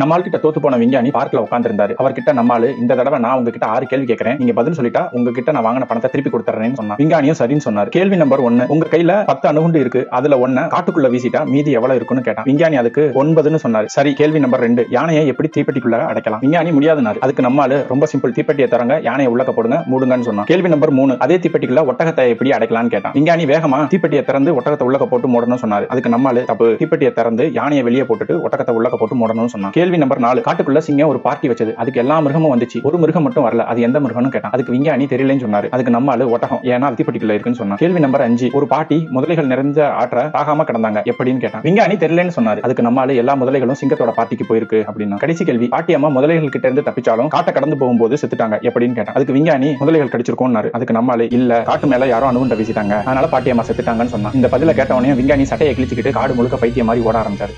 நம்மால் கிட்ட தோத்து போன விஞ்ஞானி பார்க்ல உட்காந்துருந்தாரு. அவர்கிட்ட நம்மால், இந்த தடவை நான் உங்ககிட்ட 6 கேள்வி கேட்கிறேன், நீங்க பதில் சொல்லிட்டா உங்ககிட்ட நான் வாங்கின பணத்தை திருப்பி கொடுத்துறேன்னு சொன்னா. விஞ்ஞானியும் சரின்னு சொன்னார். கேள்வி நம்பர் 1, உங்க கையில 10 அணுகுண்டு இருக்கு, அதுல 1 காட்டுக்குள்ள வீசிட்டா மீதி எவ்வளவு இருக்குன்னு கேட்டான். விஞ்ஞானி அதுக்கு 9ன்னு சொன்னாரு. சரி, கேள்வி நம்பர் 2, யானையை எப்படி தீப்பெட்டிக்குள்ள அடைக்கலாம்? விஞ்ஞானி முடியாதுனாரு. அதுக்கு நம்மால், ரொம்ப சிம்பிள், தீப்பெட்டியை தரங்க, யானையை உள்ளக்க போடுங்க, மூடுங்கன்னு சொன்னா. கேள்வி நம்பர் 3, அதே தீப்பெட்டிக்குள்ள ஒட்டகத்தை எப்படி அடைக்கலாம்னு கேட்டான். விஞ்ஞானி வேகமா தீப்பெட்டியை திறந்து ஒட்டகத்தை உள்ளக்க போட்டு மூடணும்னு சொன்னாரு. அதுக்கு நம்மால், தப்பு, தீப்பெட்டியை திறந்து யானையை வெளியே போட்டுட்டு ஒட்டகத்தை உள்ளக்க போட்டு மூடணும்னு சொன்னா. கேள்வி நம்பர் 4, காட்டுக்குள்ள சிங்கம் ஒரு பார்ட்டி வச்சது, அதுக்கு எல்லா மிருகமும் வந்துச்சு, ஒரு மிருகம் மட்டும் வரல, அது எந்த மிருகம்னு கேட்டான். அதுக்கு விஞ்ஞானி தெரியலன்னு சொன்னாரு. அதுக்கு நம்மால், ஒட்டகம், ஏன்னா தீப்பெட்டிக்குள்ள இருக்குன்னு சொன்னா. கேள்வி நம்பர் 5, ஒரு பார்ட்டி முதலைகள் நிறைஞ்ச ஆற்ற தாகாம கிடந்தாங்க, எப்படின்னு கேட்டான். விஞ்ஞானி தெரியலன்னு சொன்னாரு. அதுக்கு நம்மால், எல்லா முதலைகளும் சிங்கத்தோட பார்ட்டிக்கு போயிருக்கு அப்படின்னா. கடைசி கேள்வி, பாட்டியம்மா முதலைகள் கிட்ட இருந்து தப்பிச்சாலும் காட்டை கடந்து போகும்போது செத்துட்டாங்க, எப்படின்னு கேட்டான். அதுக்கு விஞ்ஞானி, முதலைகள் கடிச்சிருக்கோம்னாரு. அதுக்கு நம்மால், இல்ல, காட்டு மேல யாரும் அணுகுண்ட வீசிட்டாங்க, அதனால பாட்டியம்மா செத்துட்டாங்கன்னு சொன்னா. இந்த பதில கேட்டவனையும் விஞ்ஞானி சட்டையை கிழிச்சுக்கிட்டு காடு முழுக்க பைத்தியம் மாதிரி ஓட ஆரம்பிச்சாரு.